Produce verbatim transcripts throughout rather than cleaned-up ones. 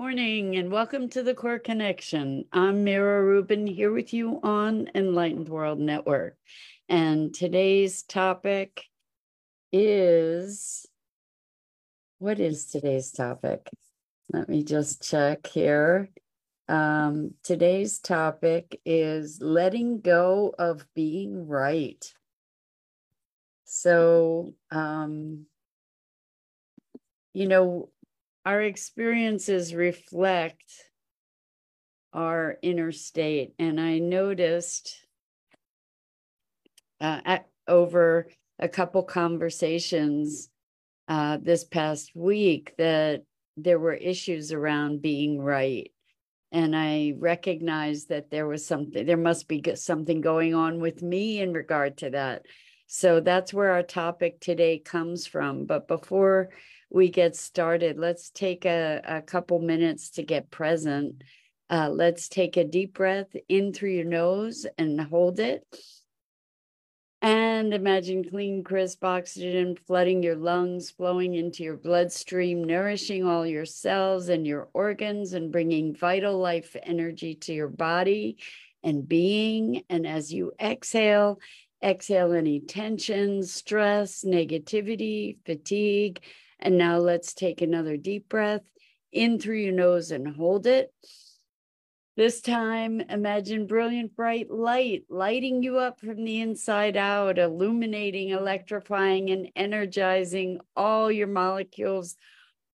Morning and welcome to The Core Connection. I'm Mira Rubin here with you on Enlightened World Network. And today's topic is, what is today's topic? Let me just check here. Um, today's topic is letting go of being right. So, um, you know, our experiences reflect our inner state. And I noticed uh, at, over a couple conversations uh, this past week that there were issues around being right. And I recognized that there was something, there must be something going on with me in regard to that. So that's where our topic today comes from. But before we get started, let's take a, a couple minutes to get present. Uh, let's take a deep breath in through your nose and hold it. And imagine clean, crisp oxygen flooding your lungs, flowing into your bloodstream, nourishing all your cells and your organs and bringing vital life energy to your body and being. And as you exhale, exhale any tension, stress, negativity, fatigue. And now let's take another deep breath in through your nose and hold it. This time, imagine brilliant, bright light lighting you up from the inside out, illuminating, electrifying, and energizing all your molecules,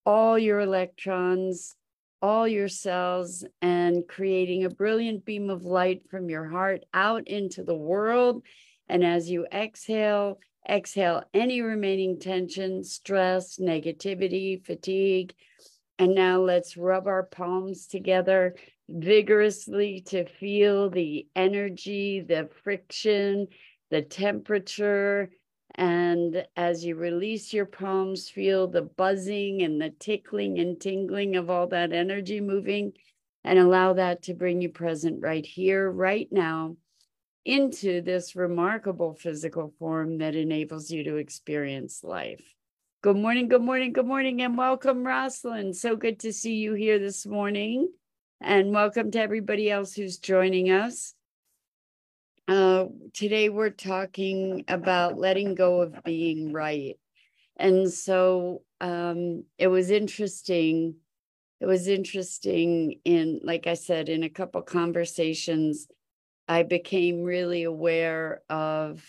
all your electrons, all your cells, and creating a brilliant beam of light from your heart out into the world. And as you exhale, exhale any remaining tension, stress, negativity, fatigue. And now let's rub our palms together vigorously to feel the energy, the friction, the temperature. And as you release your palms, feel the buzzing and the tickling and tingling of all that energy moving, and allow that to bring you present right here, right now, into this remarkable physical form that enables you to experience life. Good morning, good morning, good morning, and welcome, Rosalind. So good to see you here this morning, and welcome to everybody else who's joining us. Uh, today, we're talking about letting go of being right. And so um, it was interesting. It was interesting in, like I said, in a couple conversations, I became really aware of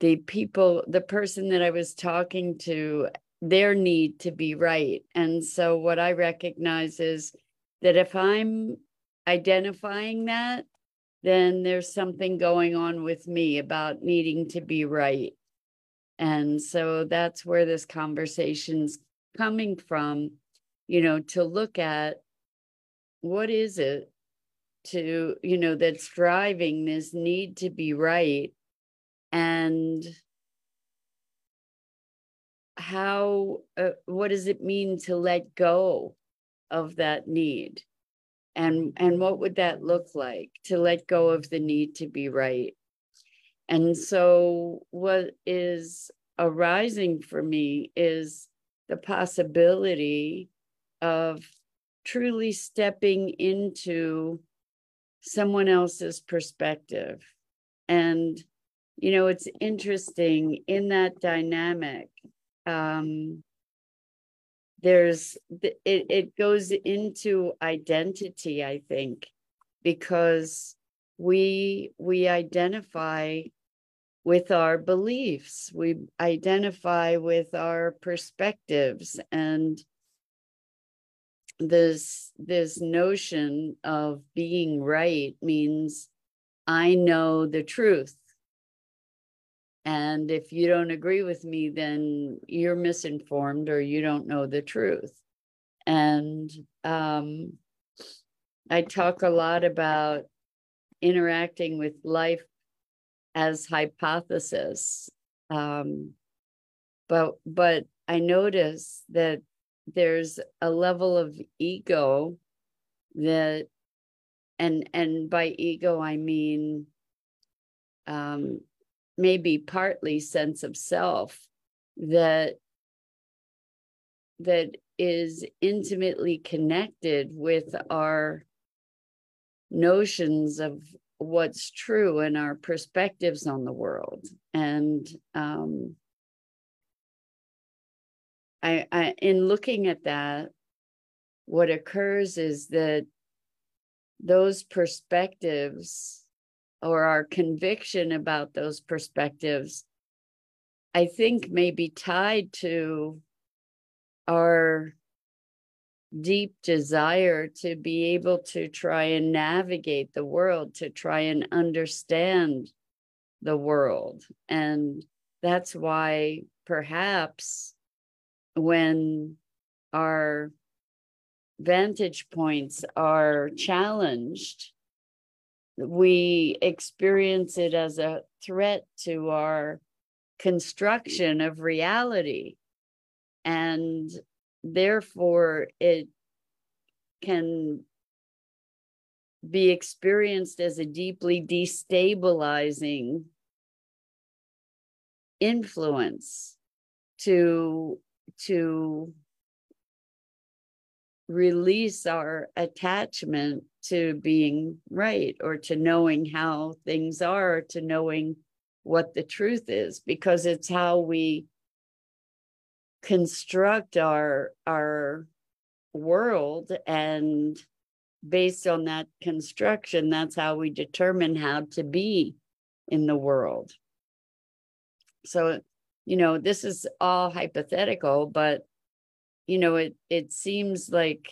the people, the person that I was talking to, their need to be right. And so what I recognize is that if I'm identifying that, then there's something going on with me about needing to be right. And so that's where this conversation's coming from, you know, to look at what is it to, you know, that's driving this need to be right, and how, uh, what does it mean to let go of that need? And, and what would that look like, to let go of the need to be right? And so what is arising for me is the possibility of truly stepping into someone else's perspective. And, you know, it's interesting in that dynamic. Um, there's, it, it goes into identity, I think, because we, we identify with our beliefs. We identify with our perspectives, and This this notion of being right means I know the truth. And if you don't agree with me, then you're misinformed or you don't know the truth. And um, I talk a lot about interacting with life as hypothesis. Um, but but I notice that there's a level of ego that, and and by ego, I mean um, maybe partly sense of self, that that is intimately connected with our notions of what's true and our perspectives on the world. And um, I, I, in looking at that, what occurs is that those perspectives, or our conviction about those perspectives, I think may be tied to our deep desire to be able to try and navigate the world, to try and understand the world. And that's why perhaps when our vantage points are challenged, we experience it as a threat to our construction of reality. And therefore, it can be experienced as a deeply destabilizing influence to, to release our attachment to being right, or to knowing how things are, or to knowing what the truth is, because it's how we construct our our world, and based on that construction, that's how we determine how to be in the world. So, you know, this is all hypothetical, but, you know, it it seems like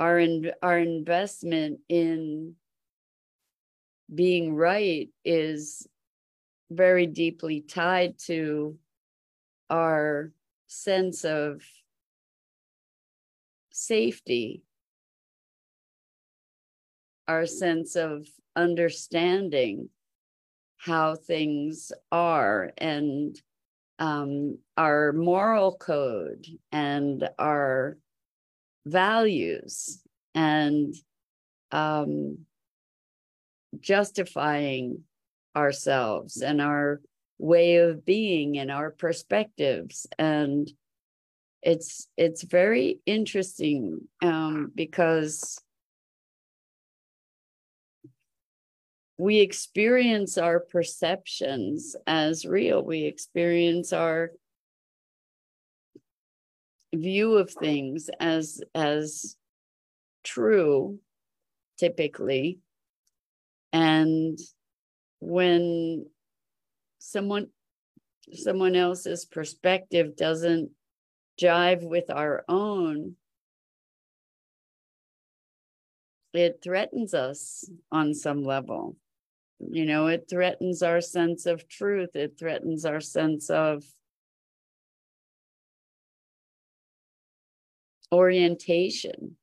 our in, our investment in being right is very deeply tied to our sense of safety, our sense of understanding how things are, and um, our moral code and our values, and um, justifying ourselves and our way of being and our perspectives. And it's it's very interesting um, because we experience our perceptions as real. We experience our view of things as as true, typically. And when someone someone else's perspective doesn't jive with our own, it threatens us on some level. You know, it threatens our sense of truth. It threatens our sense of orientation,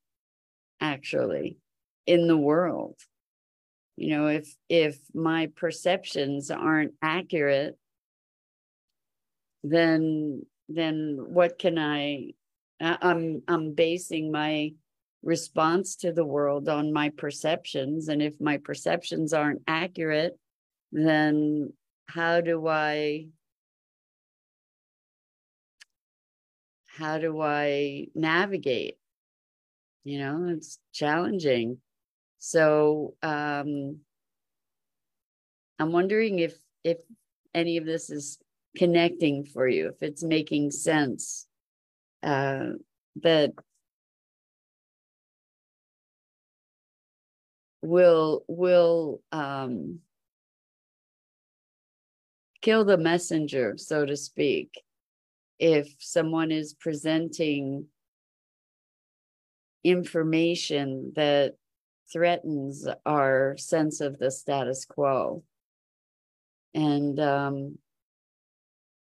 actually, in the world. You know, if if my perceptions aren't accurate, then then what can I? I'm I'm basing my response to the world on my perceptions, and if my perceptions aren't accurate, then how do I how do I navigate? You know, it's challenging. So um, I'm wondering if if any of this is connecting for you, if it's making sense, uh, that will will um, kill the messenger, so to speak, if someone is presenting information that threatens our sense of the status quo. And um,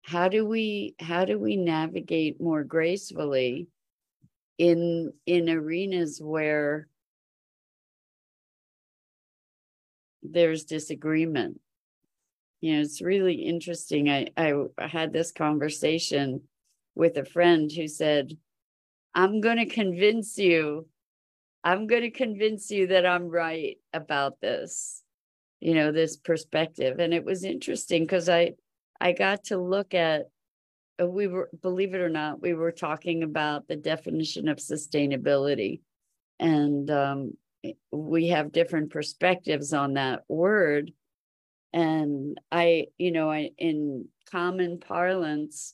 how do we how do we navigate more gracefully in in arenas where there's disagreement? You know, it's really interesting. I I had this conversation with a friend who said, "I'm going to convince you I'm going to convince you that I'm right about this, you know, this perspective." And it was interesting because I, I got to look at, we were, believe it or not, we were talking about the definition of sustainability. And um, we have different perspectives on that word. And I, you know, I, in common parlance,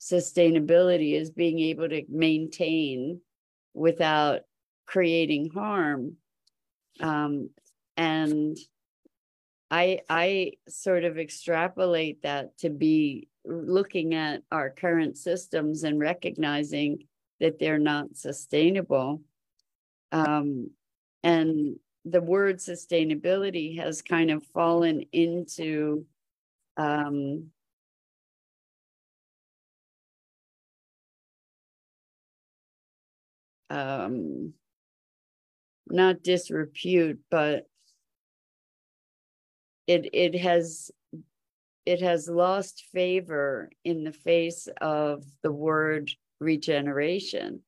sustainability is being able to maintain without creating harm. Um, and I, I sort of extrapolate that to be looking at our current systems and recognizing that they're not sustainable. Um, and the word sustainability has kind of fallen into um, um, not disrepute, but it it has it has lost favor in the face of the word regeneration.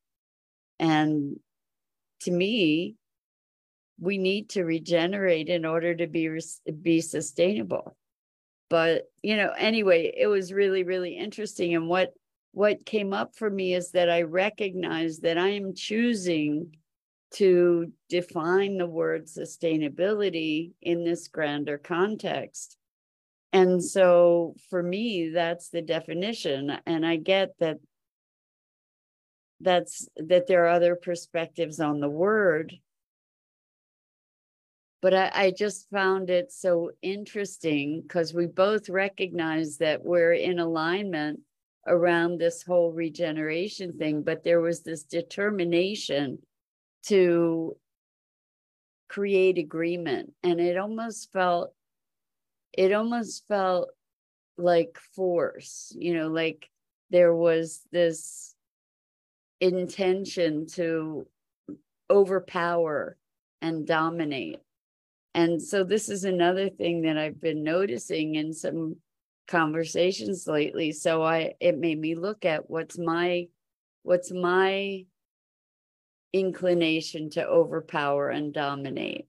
And to me, we need to regenerate in order to be be sustainable. But, you know, anyway, it was really, really interesting. And what what came up for me is that I recognize that I am choosing to define the word sustainability in this grander context. And so for me, that's the definition. And I get that that's that there are other perspectives on the word. But I, I just found it so interesting because we both recognize that we're in alignment around this whole regeneration thing, but there was this determination to create agreement. And it almost felt, it almost felt like force, you know, like there was this intention to overpower and dominate. And so this is another thing that I've been noticing in some conversations lately. So I, it made me look at what's my, what's my inclination to overpower and dominate.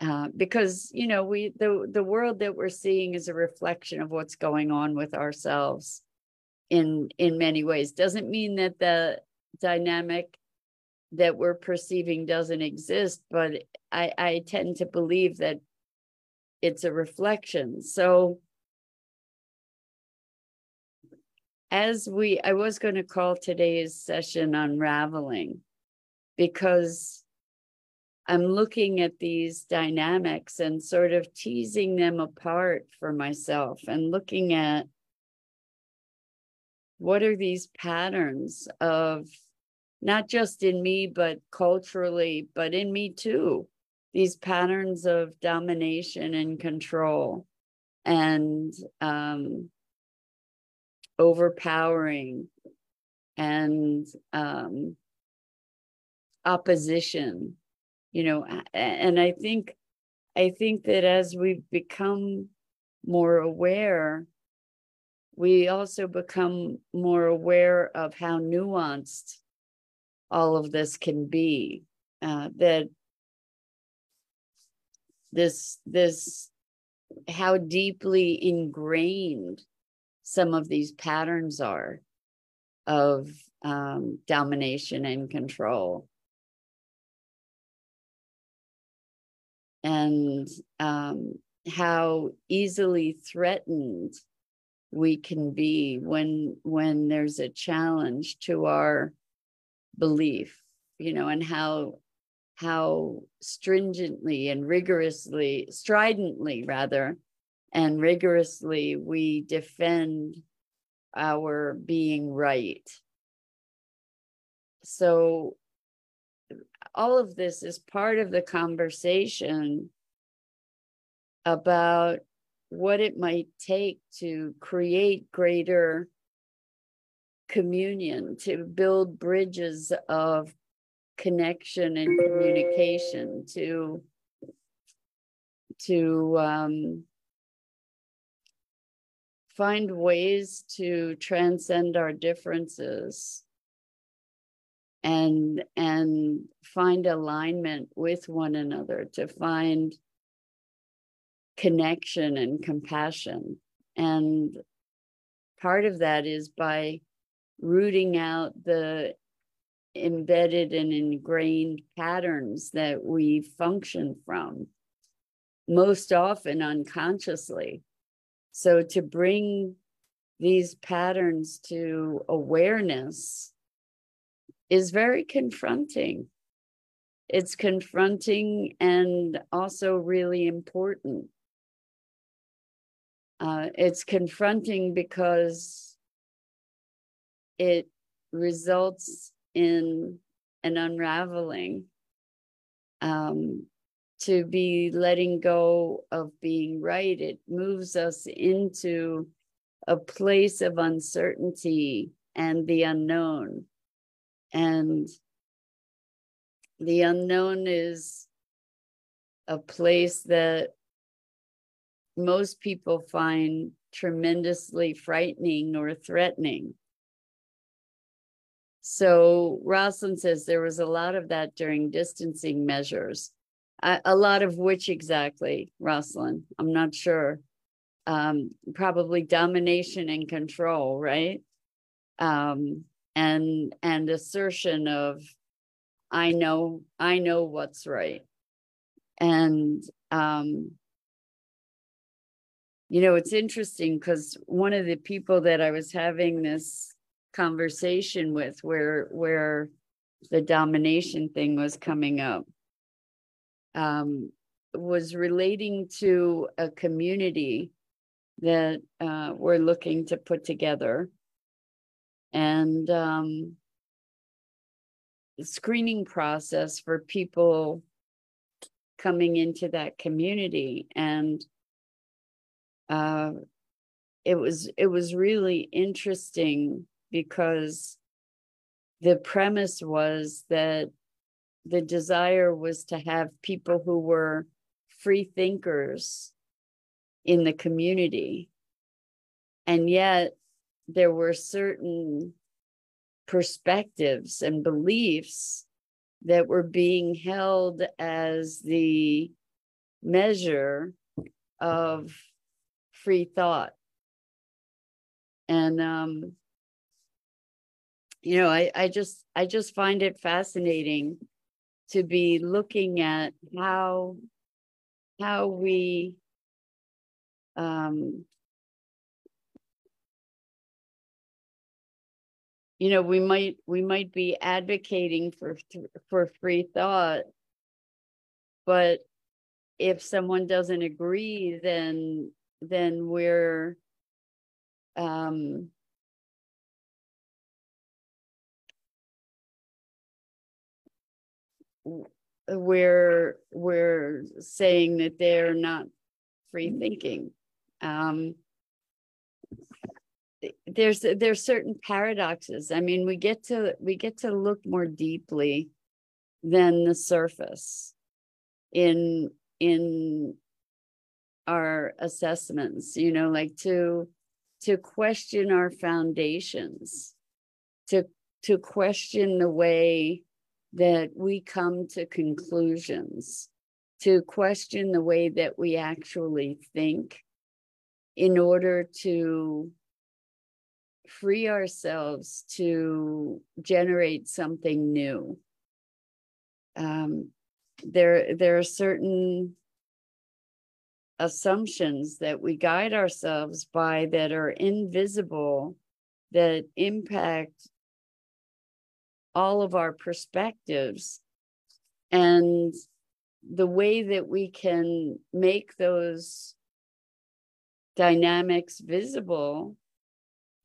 Uh, because, you know, we, the, the world that we're seeing is a reflection of what's going on with ourselves in, in many ways. Doesn't mean that the dynamic that we're perceiving doesn't exist, but I, I tend to believe that it's a reflection. So as we, I was going to call today's session Unraveling, because I'm looking at these dynamics and sort of teasing them apart for myself and looking at what are these patterns of, not just in me, but culturally, but in me too, these patterns of domination and control and um, overpowering and um, opposition, you know. And I think, I think that as we've become more aware, we also become more aware of how nuanced all of this can be, uh, that this, this, how deeply ingrained some of these patterns are of um, domination and control. And um, how easily threatened we can be when, when there's a challenge to our belief, you know, and how how stringently and rigorously, stridently rather, and rigorously we defend our being right. So all of this is part of the conversation about what it might take to create greater communion, to build bridges of connection and communication, to to um, find ways to transcend our differences and and find alignment with one another, to find connection and compassion. And part of that is by rooting out the embedded and ingrained patterns that we function from, most often unconsciously. So to bring these patterns to awareness is very confronting. It's confronting and also really important. Uh, it's confronting because it results in an unraveling, um, to be letting go of being right. It moves us into a place of uncertainty and the unknown. And the unknown is a place that most people find tremendously frightening or threatening. So Rosalind says there was a lot of that during distancing measures. A, a lot of which exactly, Rosalind? I'm not sure. Um, probably domination and control, right? Um, and and assertion of, I know, I know what's right. And, um, you know, it's interesting because one of the people that I was having this conversation with, where, where the domination thing was coming up, um, was relating to a community that uh, we're looking to put together. And, um, screening process for people coming into that community. And uh, it was it was really interesting because the premise was that the desire was to have people who were free thinkers in the community. And yet there were certain perspectives and beliefs that were being held as the measure of free thought. And, um, you know, I, I just, I just find it fascinating to be looking at how, how we, um, you know, we might we might be advocating for for free thought, but if someone doesn't agree, then then we're um, we're we're saying that they're not free thinking. Um, There's there's certain paradoxes. I mean, we get to we get to look more deeply than the surface in in our assessments. You know, like to to question our foundations, to to question the way that we come to conclusions, to question the way that we actually think, in order to free ourselves to generate something new. Um, there, there are certain assumptions that we guide ourselves by that are invisible, that impact all of our perspectives. And the way that we can make those dynamics visible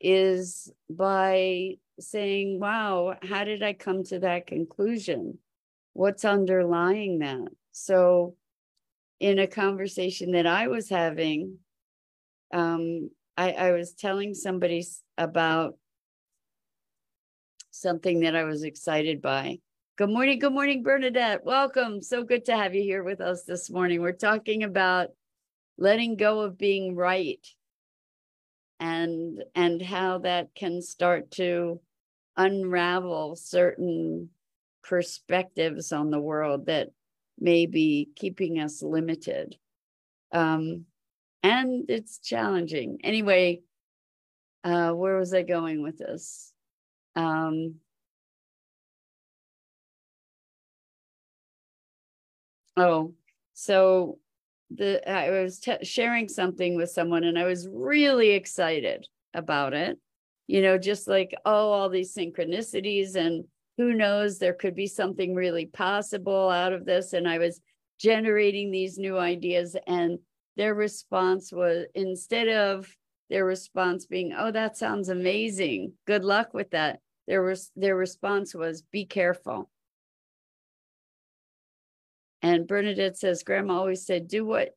is by saying, wow, how did I come to that conclusion? What's underlying that? So in a conversation that I was having, um, I, I was telling somebody about something that I was excited by. Good morning, good morning, Bernadette. Welcome. So good to have you here with us this morning. We're talking about letting go of being right, and and how that can start to unravel certain perspectives on the world that may be keeping us limited. Um, and it's challenging. Anyway, Uh, where was I going with this? Um, oh, so the I was t- sharing something with someone, and I was really excited about it. You know, just like, oh, all these synchronicities, and who knows, there could be something really possible out of this. And I was generating these new ideas, and their response was, instead of their response being, oh, that sounds amazing, good luck with that, their, res- their response was, be careful. And Bernadette says, Grandma always said, do what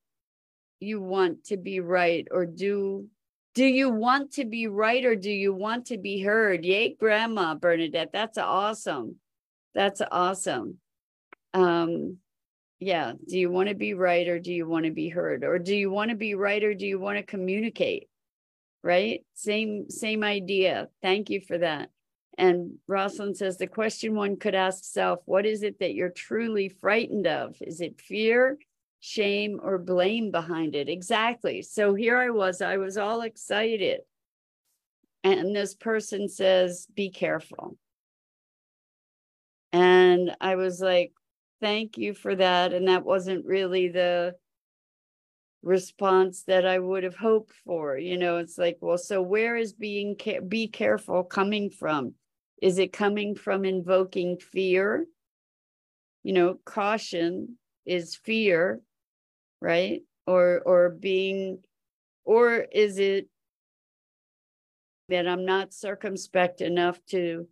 you want to be right, or do Do you want to be right, or do you want to be heard? Yay, Grandma Bernadette. That's awesome. That's awesome. Um, yeah. Do you want to be right, or do you want to be heard? Or do you want to be right, or do you want to communicate? Right? Same, same idea. Thank you for that. And Rosalind says, the question one could ask self, what is it that you're truly frightened of? Is it fear, shame, or blame behind it? Exactly. So here I was, I was all excited. And this person says, be careful. And I was like, thank you for that. And that wasn't really the response that I would have hoped for. You know, it's like, well, so where is being ca- be careful coming from? Is it coming from invoking fear? You know, caution is fear, right? Or or being, or is it that I'm not circumspect enough to,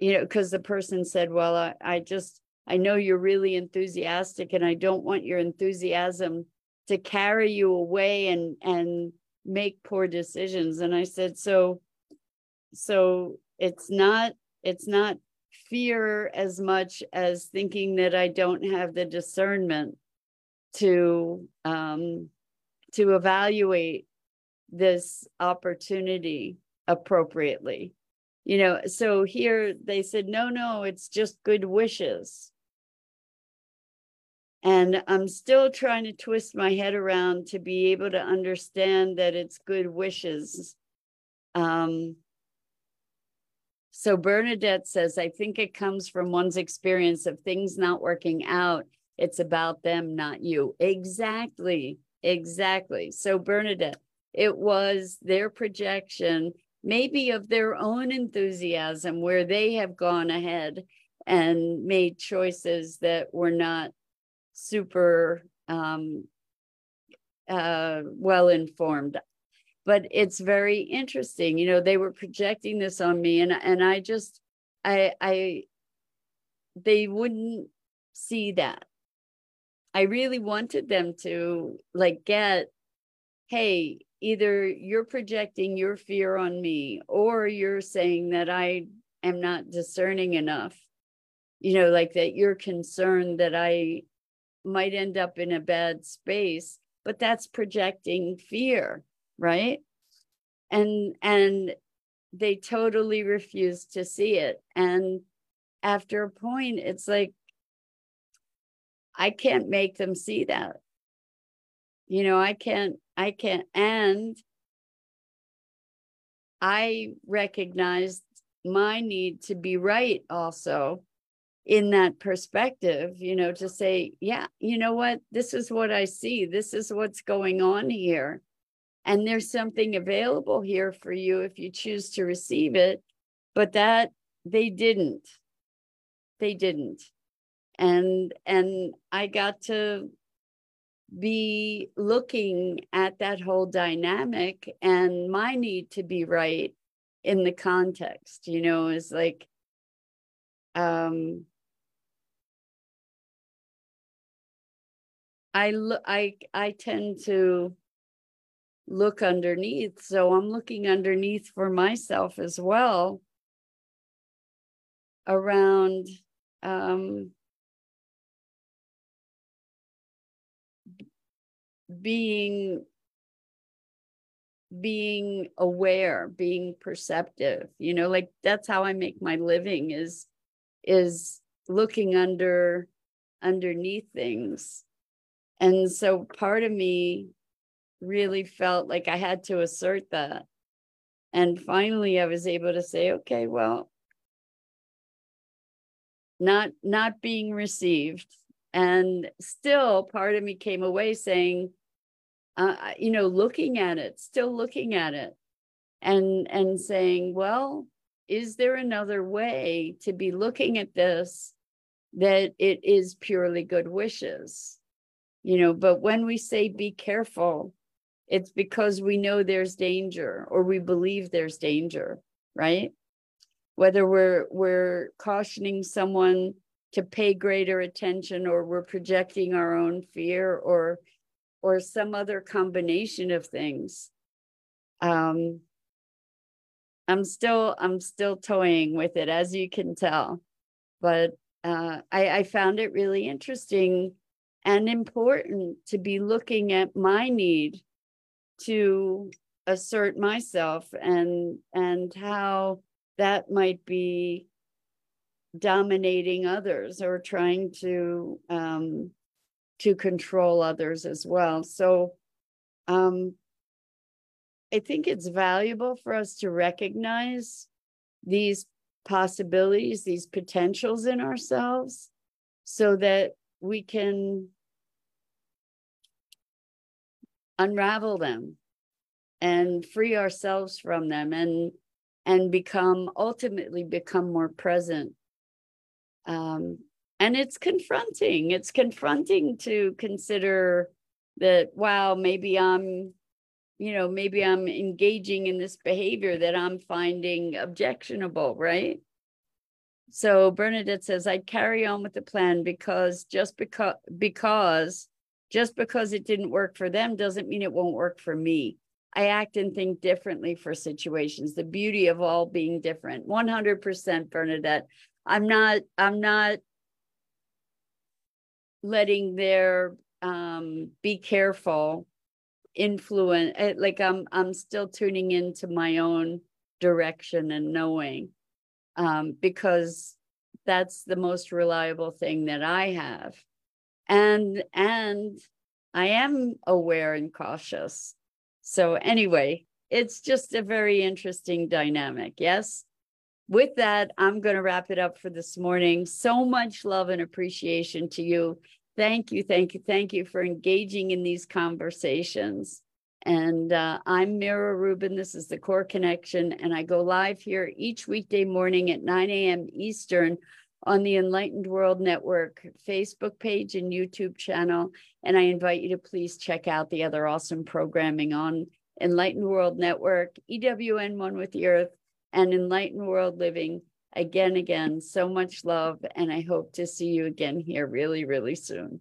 you know, because the person said, well, I, I just, I know you're really enthusiastic, and I don't want your enthusiasm to carry you away and and make poor decisions. And I said, so, so it's not, it's not fear as much as thinking that I don't have the discernment to um, to evaluate this opportunity appropriately. You know, so here they said, no, no, it's just good wishes. And I'm still trying to twist my head around to be able to understand that it's good wishes. Um, So Bernadette says, I think it comes from one's experience of things not working out. It's about them, not you. Exactly, exactly. So Bernadette, it was their projection, maybe of their own enthusiasm, where they have gone ahead and made choices that were not super um, uh, well-informed. But it's very interesting, you know, they were projecting this on me, and, and I just, I, I, they wouldn't see that. I really wanted them to like get, hey, either you're projecting your fear on me, or you're saying that I am not discerning enough, you know, like that you're concerned that I might end up in a bad space, but that's projecting fear. Right? And and they totally refused to see it. And after a point, it's like, I can't make them see that. You know, I can't, I can't. And I recognized my need to be right also in that perspective, you know, to say, yeah, you know what? This is what I see. This is what's going on here. And there's something available here for you if you choose to receive it, but that they didn't, they didn't. And, and I got to be looking at that whole dynamic and my need to be right in the context, you know, is like, um, I, I, I tend to look underneath. So I'm looking underneath for myself as well around um, being, being aware, being perceptive, you know, like that's how I make my living is, is looking under, underneath things. And so part of me really felt like I had to assert that And finally, I was able to say, okay, well, not not being received. And still part of me came away saying, uh, you know, looking at it, still looking at it and, and saying, well, is there another way to be looking at this that it is purely good wishes? You know, but when we say be careful, it's because we know there's danger, or we believe there's danger, right? Whether we're we're cautioning someone to pay greater attention, or we're projecting our own fear, or or some other combination of things. Um, I'm still I'm still toying with it, as you can tell, but uh, I, I found it really interesting and important to be looking at my need to assert myself, and and how that might be dominating others, or trying to um, to control others as well. So um, I think it's valuable for us to recognize these possibilities, these potentials in ourselves, so that we can unravel them and free ourselves from them, and and become ultimately become more present. Um, and it's confronting. It's confronting to consider that, wow, maybe I'm, you know, maybe I'm engaging in this behavior that I'm finding objectionable, right? So Bernadette says, I carry on with the plan because just because because Just because it didn't work for them doesn't mean it won't work for me. I act and think differently for situations. The beauty of all being different. one hundred percent, Bernadette. I'm not, I'm not letting their um, be careful influence. Like I'm, I'm still tuning into my own direction and knowing, um, because that's the most reliable thing that I have. And and I am aware and cautious. So anyway, it's just a very interesting dynamic. Yes. With that, I'm going to wrap it up for this morning. So much love and appreciation to you. Thank you, thank you, thank you for engaging in these conversations. And uh, I'm Mira Rubin. This is The Core Connection. And I go live here each weekday morning at nine a m Eastern on the Enlightened World Network Facebook page and YouTube channel. And I invite you to please check out the other awesome programming on Enlightened World Network, E W N One with the Earth, and Enlightened World Living. Again, again, so much love. And I hope to see you again here really, really soon.